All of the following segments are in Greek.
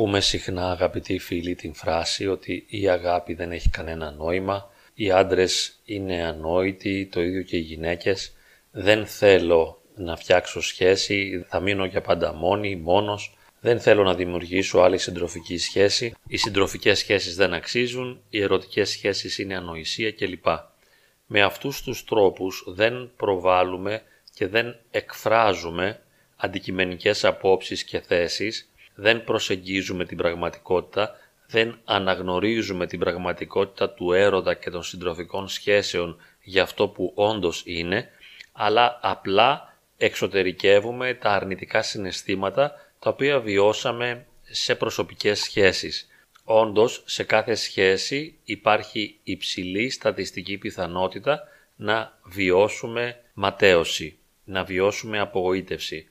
Ακούμε συχνά, αγαπητοί φίλοι, την φράση ότι η αγάπη δεν έχει κανένα νόημα, οι άντρες είναι ανόητοι, το ίδιο και οι γυναίκες, δεν θέλω να φτιάξω σχέση, θα μείνω για πάντα μόνη, μόνος, δεν θέλω να δημιουργήσω άλλη συντροφική σχέση, οι συντροφικές σχέσεις δεν αξίζουν, οι ερωτικές σχέσεις είναι ανοησία κλπ. Με αυτούς τους τρόπους δεν προβάλλουμε και δεν εκφράζουμε αντικειμενικές απόψεις και θέσεις, δεν προσεγγίζουμε την πραγματικότητα, δεν αναγνωρίζουμε την πραγματικότητα του έρωτα και των συντροφικών σχέσεων για αυτό που όντως είναι, αλλά απλά εξωτερικεύουμε τα αρνητικά συναισθήματα τα οποία βιώσαμε σε προσωπικές σχέσεις. Όντως, σε κάθε σχέση υπάρχει υψηλή στατιστική πιθανότητα να βιώσουμε ματέωση, να βιώσουμε απογοήτευση.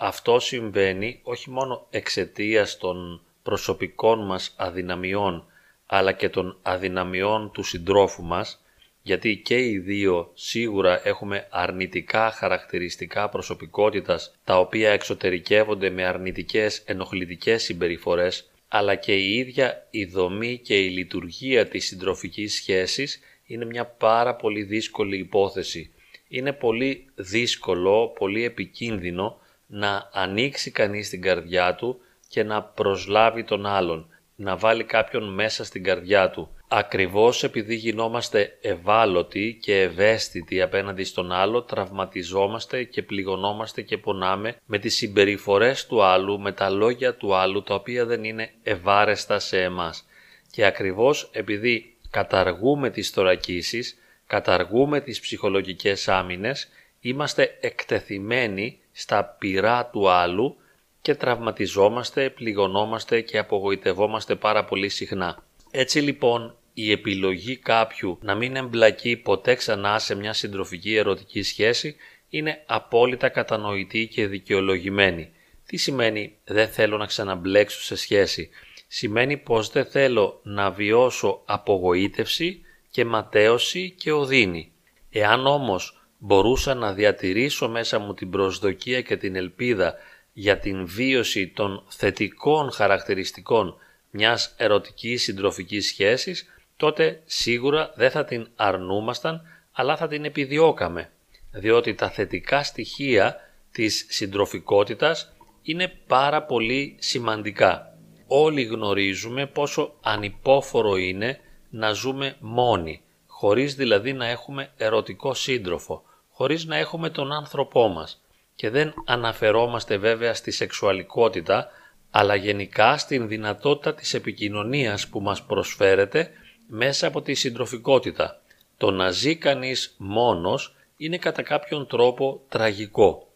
Αυτό συμβαίνει όχι μόνο εξαιτίας των προσωπικών μας αδυναμιών, αλλά και των αδυναμιών του συντρόφου μας, γιατί και οι δύο σίγουρα έχουμε αρνητικά χαρακτηριστικά προσωπικότητας, τα οποία εξωτερικεύονται με αρνητικές ενοχλητικές συμπεριφορές, αλλά και η ίδια η δομή και η λειτουργία της συντροφικής σχέσης είναι μια πάρα πολύ δύσκολη υπόθεση. Είναι πολύ δύσκολο, πολύ επικίνδυνο να ανοίξει κανείς την καρδιά του και να προσλάβει τον άλλον, να βάλει κάποιον μέσα στην καρδιά του. Ακριβώς επειδή γινόμαστε ευάλωτοι και ευαίσθητοι απέναντι στον άλλο, τραυματιζόμαστε και πληγωνόμαστε και πονάμε με τις συμπεριφορές του άλλου, με τα λόγια του άλλου, τα οποία δεν είναι ευάρεστα σε εμάς. Και ακριβώς επειδή καταργούμε τις θωρακίσεις, καταργούμε τις ψυχολογικές άμυνες, είμαστε εκτεθειμένοι στα πειρά του άλλου και τραυματιζόμαστε, πληγωνόμαστε και απογοητευόμαστε πάρα πολύ συχνά. Έτσι λοιπόν η επιλογή κάποιου να μην εμπλακεί ποτέ ξανά σε μια συντροφική ερωτική σχέση είναι απόλυτα κατανοητή και δικαιολογημένη. Τι σημαίνει δεν θέλω να ξαναμπλέξω σε σχέση? Σημαίνει πως δεν θέλω να βιώσω απογοήτευση και ματέωση και οδύνη. Εάν όμως μπορούσα να διατηρήσω μέσα μου την προσδοκία και την ελπίδα για την βίωση των θετικών χαρακτηριστικών μιας ερωτικής συντροφικής σχέσης, τότε σίγουρα δεν θα την αρνούμασταν, αλλά θα την επιδιώκαμε, διότι τα θετικά στοιχεία της συντροφικότητας είναι πάρα πολύ σημαντικά. Όλοι γνωρίζουμε πόσο ανυπόφορο είναι να ζούμε μόνοι, χωρίς δηλαδή να έχουμε ερωτικό σύντροφο, χωρίς να έχουμε τον άνθρωπό μας. Και δεν αναφερόμαστε βέβαια στη σεξουαλικότητα, αλλά γενικά στην δυνατότητα της επικοινωνίας που μας προσφέρεται μέσα από τη συντροφικότητα. Το να ζει κανείς μόνος είναι κατά κάποιον τρόπο τραγικό.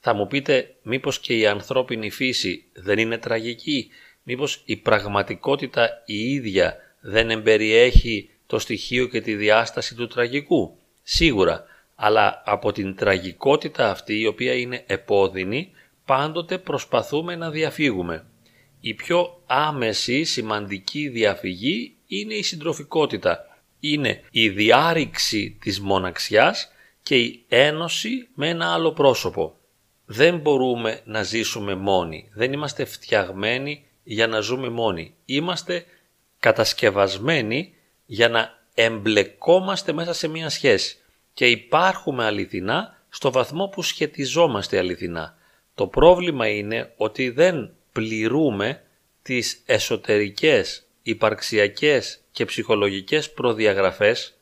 Θα μου πείτε, μήπως και η ανθρώπινη φύση δεν είναι τραγική, μήπως η πραγματικότητα η ίδια δεν εμπεριέχει το στοιχείο και τη διάσταση του τραγικού? Σίγουρα, αλλά από την τραγικότητα αυτή, η οποία είναι επώδυνη, πάντοτε προσπαθούμε να διαφύγουμε. Η πιο άμεση σημαντική διαφυγή είναι η συντροφικότητα. Είναι η διάρρηξη της μοναξιάς και η ένωση με ένα άλλο πρόσωπο. Δεν μπορούμε να ζήσουμε μόνοι, δεν είμαστε φτιαγμένοι για να ζούμε μόνοι. Είμαστε κατασκευασμένοι για να εμπλεκόμαστε μέσα σε μία σχέση και υπάρχουμε αληθινά στο βαθμό που σχετιζόμαστε αληθινά. Το πρόβλημα είναι ότι δεν πληρούμε τις εσωτερικές, υπαρξιακές και ψυχολογικές προδιαγραφές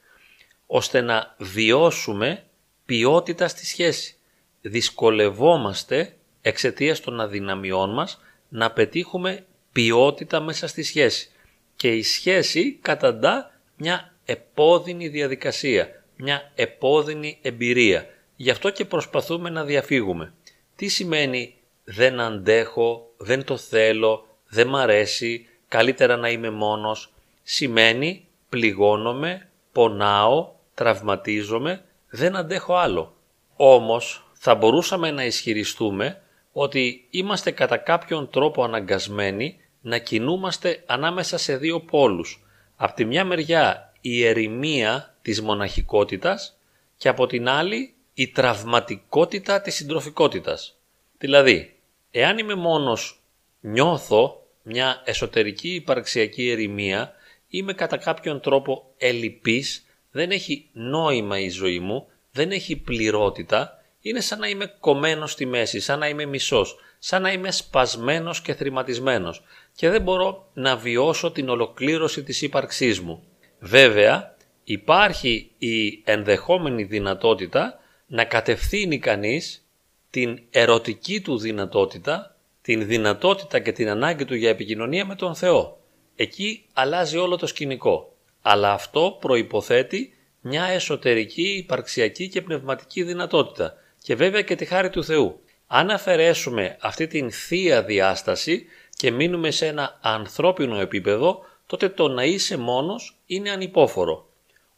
ώστε να βιώσουμε ποιότητα στη σχέση. Δυσκολευόμαστε εξαιτίας των αδυναμιών μας να πετύχουμε ποιότητα μέσα στη σχέση. Και η σχέση καταντά μια επώδυνη διαδικασία, μια επώδυνη εμπειρία. Γι' αυτό και προσπαθούμε να διαφύγουμε. Τι σημαίνει δεν αντέχω, δεν το θέλω, δεν μ' αρέσει, καλύτερα να είμαι μόνος? Σημαίνει πληγώνομαι, πονάω, τραυματίζομαι, δεν αντέχω άλλο. Όμως θα μπορούσαμε να ισχυριστούμε ότι είμαστε κατά κάποιον τρόπο αναγκασμένοι να κινούμαστε ανάμεσα σε δύο πόλους. Απ' τη μια μεριά η ερημία της μοναχικότητας και από την άλλη η τραυματικότητα της συντροφικότητας. Δηλαδή, εάν είμαι μόνος νιώθω μια εσωτερική υπαρξιακή ερημία, είμαι κατά κάποιον τρόπο ελλιπής, δεν έχει νόημα η ζωή μου, δεν έχει πληρότητα, είναι σαν να είμαι κομμένος στη μέση, σαν να είμαι μισός, σαν να είμαι σπασμένος και θρηματισμένος και δεν μπορώ να βιώσω την ολοκλήρωση της ύπαρξής μου. Βέβαια, υπάρχει η ενδεχόμενη δυνατότητα να κατευθύνει κανείς την ερωτική του δυνατότητα, την δυνατότητα και την ανάγκη του για επικοινωνία με τον Θεό. Εκεί αλλάζει όλο το σκηνικό. Αλλά αυτό προϋποθέτει μια εσωτερική, υπαρξιακή και πνευματική δυνατότητα και βέβαια και τη χάρη του Θεού. Αν αφαιρέσουμε αυτή την θεία διάσταση και μείνουμε σε ένα ανθρώπινο επίπεδο, τότε το να είσαι μόνος είναι ανυπόφορο.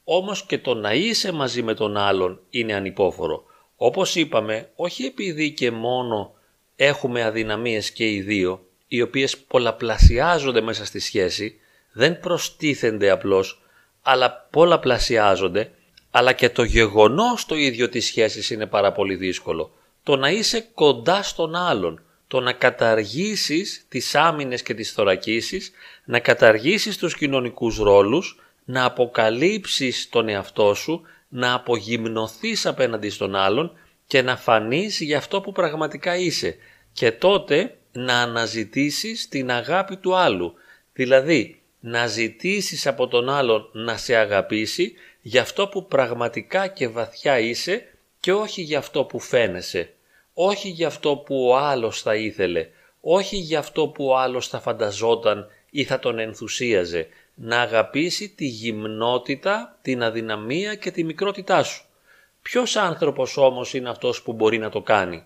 Όμως και το να είσαι μαζί με τον άλλον είναι ανυπόφορο. Όπως είπαμε, όχι επειδή και μόνο έχουμε αδυναμίες και οι δύο, οι οποίες πολλαπλασιάζονται μέσα στη σχέση, δεν προστίθενται απλώς, αλλά πολλαπλασιάζονται, αλλά και το γεγονός το ίδιο της σχέσης είναι πάρα πολύ δύσκολο. Το να είσαι κοντά στον άλλον, το να καταργήσεις τις άμυνες και τις θωρακίσεις, να καταργήσεις τους κοινωνικούς ρόλους, να αποκαλύψεις τον εαυτό σου, να απογυμνωθείς απέναντι στον άλλον και να φανείς για αυτό που πραγματικά είσαι και τότε να αναζητήσεις την αγάπη του άλλου, δηλαδή να ζητήσεις από τον άλλον να σε αγαπήσει για αυτό που πραγματικά και βαθιά είσαι και όχι για αυτό που φαίνεσαι, όχι για αυτό που ο άλλος θα ήθελε, όχι για αυτό που ο άλλος θα φανταζόταν ή θα τον ενθουσίαζε, να αγαπήσει τη γυμνότητα, την αδυναμία και τη μικρότητά σου. Ποιος άνθρωπος όμως είναι αυτός που μπορεί να το κάνει?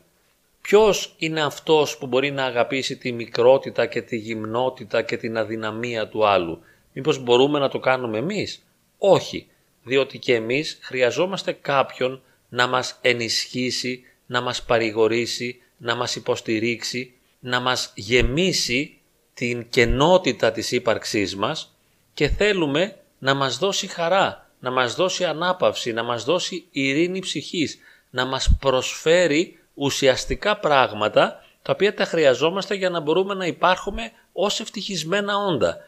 Ποιος είναι αυτός που μπορεί να αγαπήσει τη μικρότητα και τη γυμνότητα και την αδυναμία του άλλου? Μήπως μπορούμε να το κάνουμε εμείς? Όχι, διότι και εμείς χρειαζόμαστε κάποιον να μας ενισχύσει, να μας παρηγορήσει, να μας υποστηρίξει, να μας γεμίσει την κενότητα της ύπαρξής μας και θέλουμε να μας δώσει χαρά, να μας δώσει ανάπαυση, να μας δώσει ειρήνη ψυχής, να μας προσφέρει ουσιαστικά πράγματα τα οποία τα χρειαζόμαστε για να μπορούμε να υπάρχουμε ως ευτυχισμένα όντα.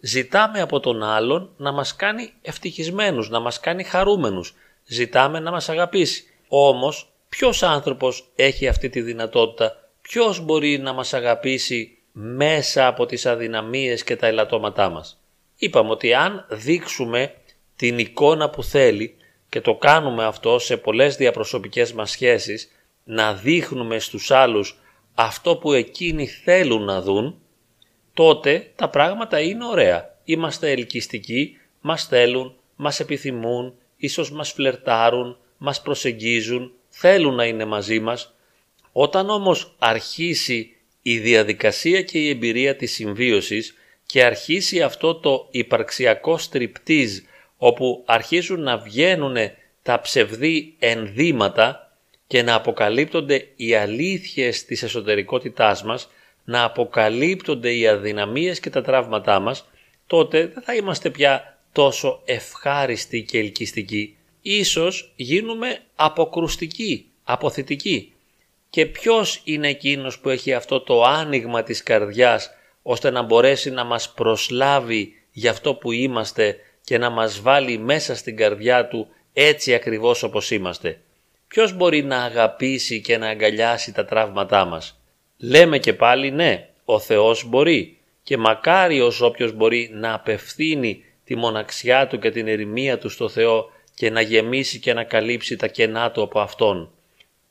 Ζητάμε από τον άλλον να μας κάνει ευτυχισμένους, να μας κάνει χαρούμενους. Ζητάμε να μας αγαπήσει. Όμως ποιος άνθρωπος έχει αυτή τη δυνατότητα? Ποιος μπορεί να μας αγαπήσει μέσα από τις αδυναμίες και τα ελαττώματά μας? Είπαμε ότι αν δείξουμε την εικόνα που θέλει και το κάνουμε αυτό σε πολλές διαπροσωπικές μας σχέσεις, να δείχνουμε στους άλλους αυτό που εκείνοι θέλουν να δουν, τότε τα πράγματα είναι ωραία. Είμαστε ελκυστικοί, μας θέλουν, μας επιθυμούν, ίσως μας φλερτάρουν, μας προσεγγίζουν, θέλουν να είναι μαζί μας. Όταν όμως αρχίσει η διαδικασία και η εμπειρία της συμβίωσης και αρχίσει αυτό το υπαρξιακό στριπτίζ, όπου αρχίζουν να βγαίνουν τα ψευδή ενδύματα και να αποκαλύπτονται οι αλήθειες της εσωτερικότητάς μας, να αποκαλύπτονται οι αδυναμίες και τα τραύματά μας, τότε δεν θα είμαστε πια τόσο ευχάριστοι και ελκυστικοί. Ίσως γίνουμε αποκρουστικοί, αποθητικοί. Και ποιος είναι εκείνος που έχει αυτό το άνοιγμα της καρδιάς, ώστε να μπορέσει να μας προσλάβει για αυτό που είμαστε και να μας βάλει μέσα στην καρδιά του έτσι ακριβώς όπως είμαστε? Ποιος μπορεί να αγαπήσει και να αγκαλιάσει τα τραύματά μας? Λέμε και πάλι ναι, ο Θεός μπορεί και μακάριος όποιος μπορεί να απευθύνει τη μοναξιά του και την ερημία του στο Θεό και να γεμίσει και να καλύψει τα κενά του από Αυτόν.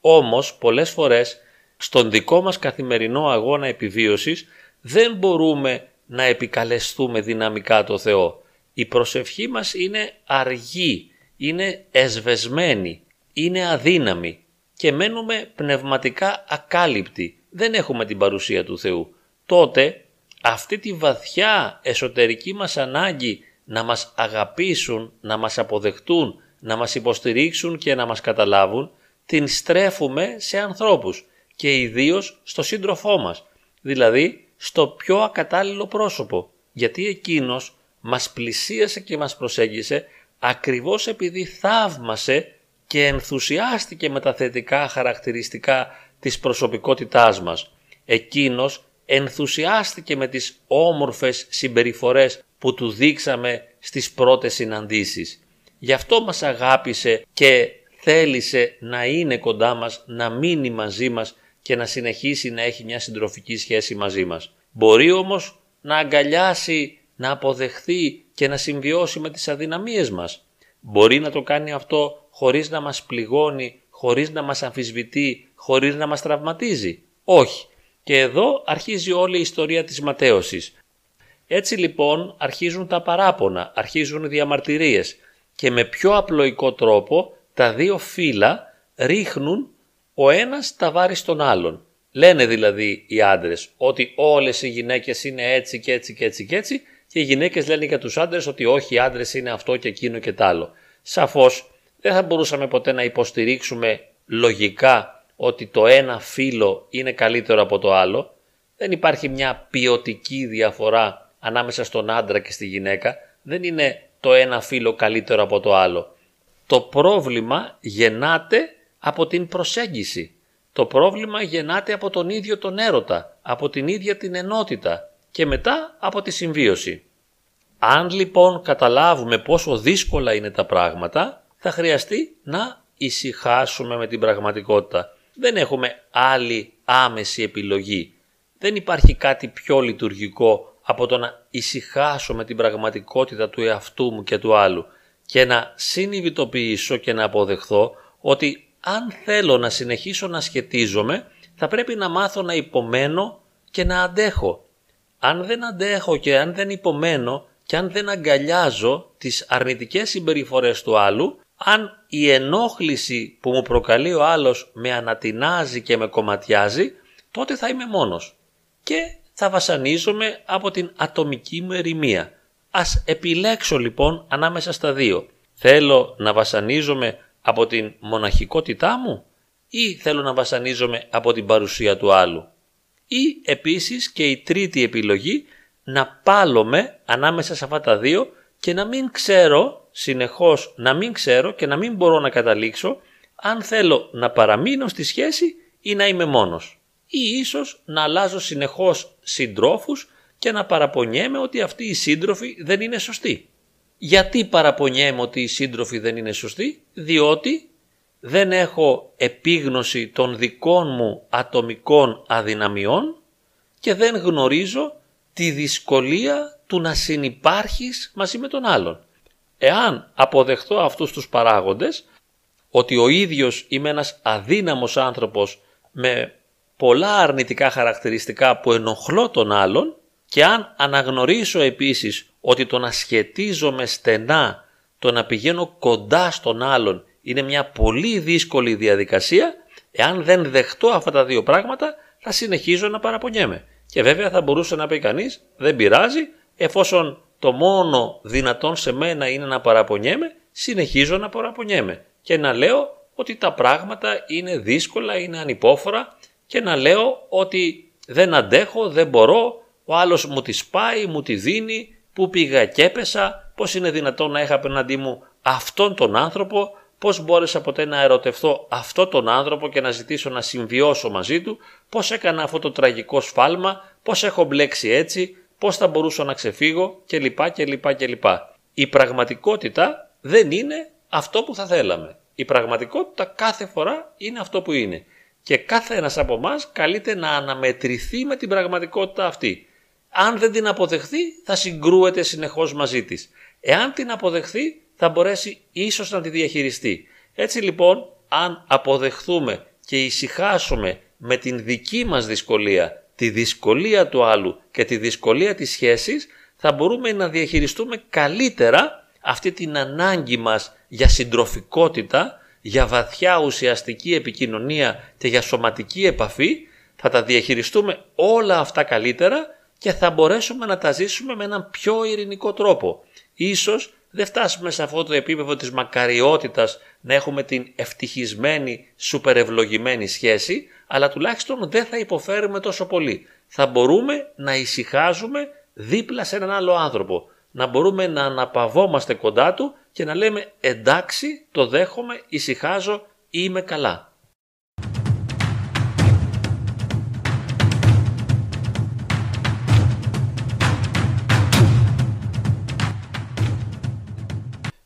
Όμως πολλές φορές στον δικό μας καθημερινό αγώνα επιβίωσης δεν μπορούμε να επικαλεστούμε δυναμικά το Θεό. Η προσευχή μας είναι αργή, είναι εσβεσμένη, είναι αδύναμη και μένουμε πνευματικά ακάλυπτοι. Δεν έχουμε την παρουσία του Θεού. Τότε αυτή τη βαθιά εσωτερική μας ανάγκη να μας αγαπήσουν, να μας αποδεχτούν, να μας υποστηρίξουν και να μας καταλάβουν, την στρέφουμε σε ανθρώπους και ιδίως στο σύντροφό μας, δηλαδή στο πιο ακατάλληλο πρόσωπο, γιατί εκείνος μας πλησίασε και μας προσέγγισε ακριβώς επειδή θαύμασε και ενθουσιάστηκε με τα θετικά χαρακτηριστικά της προσωπικότητάς μας. Εκείνος ενθουσιάστηκε με τις όμορφες συμπεριφορές που του δείξαμε στις πρώτες συναντήσεις. Γι' αυτό μας αγάπησε και θέλησε να είναι κοντά μας, να μείνει μαζί μας και να συνεχίσει να έχει μια συντροφική σχέση μαζί μας. Μπορεί όμως να αγκαλιάσει, να αποδεχθεί και να συμβιώσει με τις αδυναμίες μας. Μπορεί να το κάνει αυτό χωρίς να μας πληγώνει, χωρίς να μας αμφισβητεί, χωρίς να μας τραυματίζει. Όχι. Και εδώ αρχίζει όλη η ιστορία της ματέωσης. Έτσι λοιπόν αρχίζουν τα παράπονα, αρχίζουν οι διαμαρτυρίες και με πιο απλοϊκό τρόπο τα δύο φύλλα ρίχνουν ο ένας τα βάρη στον άλλον. Λένε δηλαδή οι άντρες ότι όλες οι γυναίκες είναι έτσι και έτσι και έτσι και έτσι και οι γυναίκες λένε για τους άντρες ότι όχι, οι άντρες είναι αυτό και εκείνο και τ' άλλο. Σαφώς δεν θα μπορούσαμε ποτέ να υποστηρίξουμε λογικά ότι το ένα φύλλο είναι καλύτερο από το άλλο. Δεν υπάρχει μια ποιοτική διαφορά ανάμεσα στον άντρα και στη γυναίκα. Δεν είναι το ένα φύλλο καλύτερο από το άλλο. Το πρόβλημα γεννάται από την προσέγγιση. Το πρόβλημα γεννάται από τον ίδιο τον έρωτα, από την ίδια την ενότητα και μετά από τη συμβίωση. Αν λοιπόν καταλάβουμε πόσο δύσκολα είναι τα πράγματα, θα χρειαστεί να ησυχάσουμε με την πραγματικότητα. Δεν έχουμε άλλη άμεση επιλογή. Δεν υπάρχει κάτι πιο λειτουργικό από το να ησυχάσω με την πραγματικότητα του εαυτού μου και του άλλου και να συνειδητοποιήσω και να αποδεχθώ ότι αν θέλω να συνεχίσω να σχετίζομαι, θα πρέπει να μάθω να υπομένω και να αντέχω. Αν δεν αντέχω και αν δεν υπομένω και αν δεν αγκαλιάζω τις αρνητικές συμπεριφορές του άλλου, αν η ενόχληση που μου προκαλεί ο άλλος με ανατινάζει και με κομματιάζει, τότε θα είμαι μόνος και θα βασανίζομαι από την ατομική μου ερημία. Ας επιλέξω λοιπόν ανάμεσα στα δύο. Θέλω να βασανίζομαι από την μοναχικότητά μου ή θέλω να βασανίζομαι από την παρουσία του άλλου. Ή επίσης και η τρίτη επιλογή, να πάλομαι ανάμεσα σε αυτά τα δύο και να μην ξέρω, συνεχώς να μην ξέρω και να μην μπορώ να καταλήξω αν θέλω να παραμείνω στη σχέση ή να είμαι μόνος. Ή ίσως να αλλάζω συνεχώς συντρόφους και να παραπονιέμαι ότι αυτοί οι σύντροφοι δεν είναι σωστοί. Γιατί παραπονιέμαι ότι οι σύντροφοι δεν είναι σωστοί? Διότι δεν έχω επίγνωση των δικών μου ατομικών αδυναμιών και δεν γνωρίζω τη δυσκολία του να συνυπάρχεις μαζί με τον άλλον. Εάν αποδεχθώ αυτούς τους παράγοντες, ότι ο ίδιος είμαι ένας αδύναμος άνθρωπος με πολλά αρνητικά χαρακτηριστικά που ενοχλώ τον άλλον, και αν αναγνωρίσω επίσης ότι το να σχετίζομαι στενά, το να πηγαίνω κοντά στον άλλον είναι μια πολύ δύσκολη διαδικασία, εάν δεν δεχτώ αυτά τα δύο πράγματα θα συνεχίζω να παραπονιέμαι. Και βέβαια θα μπορούσε να πει κανείς, δεν πειράζει, εφόσον το μόνο δυνατόν σε μένα είναι να παραπονιέμαι, συνεχίζω να παραπονιέμαι και να λέω ότι τα πράγματα είναι δύσκολα, είναι ανυπόφορα και να λέω ότι δεν αντέχω, δεν μπορώ, ο άλλος μου τη σπάει, μου τη δίνει, που πήγα και έπεσα, πώς είναι δυνατόν να είχα απέναντί μου αυτόν τον άνθρωπο, πώς μπόρεσα ποτέ να ερωτευτώ αυτόν τον άνθρωπο και να ζητήσω να συμβιώσω μαζί του, πώς έκανα αυτό το τραγικό σφάλμα, πώς έχω μπλέξει έτσι, πώς θα μπορούσα να ξεφύγω κλπ. Η πραγματικότητα δεν είναι αυτό που θα θέλαμε. Η πραγματικότητα κάθε φορά είναι αυτό που είναι. Και κάθε ένας από εμάς καλείται να αναμετρηθεί με την πραγματικότητα αυτή. Αν δεν την αποδεχθεί, θα συγκρούεται συνεχώς μαζί της. Εάν την αποδεχθεί, θα μπορέσει ίσως να τη διαχειριστεί. Έτσι λοιπόν, αν αποδεχθούμε και ησυχάσουμε με την δική μας δυσκολία, τη δυσκολία του άλλου και τη δυσκολία της σχέσης, θα μπορούμε να διαχειριστούμε καλύτερα αυτή την ανάγκη μας για συντροφικότητα, για βαθιά ουσιαστική επικοινωνία και για σωματική επαφή. Θα τα διαχειριστούμε όλα αυτά καλύτερα και θα μπορέσουμε να τα ζήσουμε με έναν πιο ειρηνικό τρόπο. Ίσως δεν φτάσουμε σε αυτό το επίπεδο της μακαριότητας να έχουμε την ευτυχισμένη, σουπερευλογημένη σχέση, αλλά τουλάχιστον δεν θα υποφέρουμε τόσο πολύ. Θα μπορούμε να ησυχάζουμε δίπλα σε έναν άλλο άνθρωπο, να μπορούμε να αναπαυόμαστε κοντά του και να λέμε εντάξει, το δέχομαι, ησυχάζω, είμαι καλά.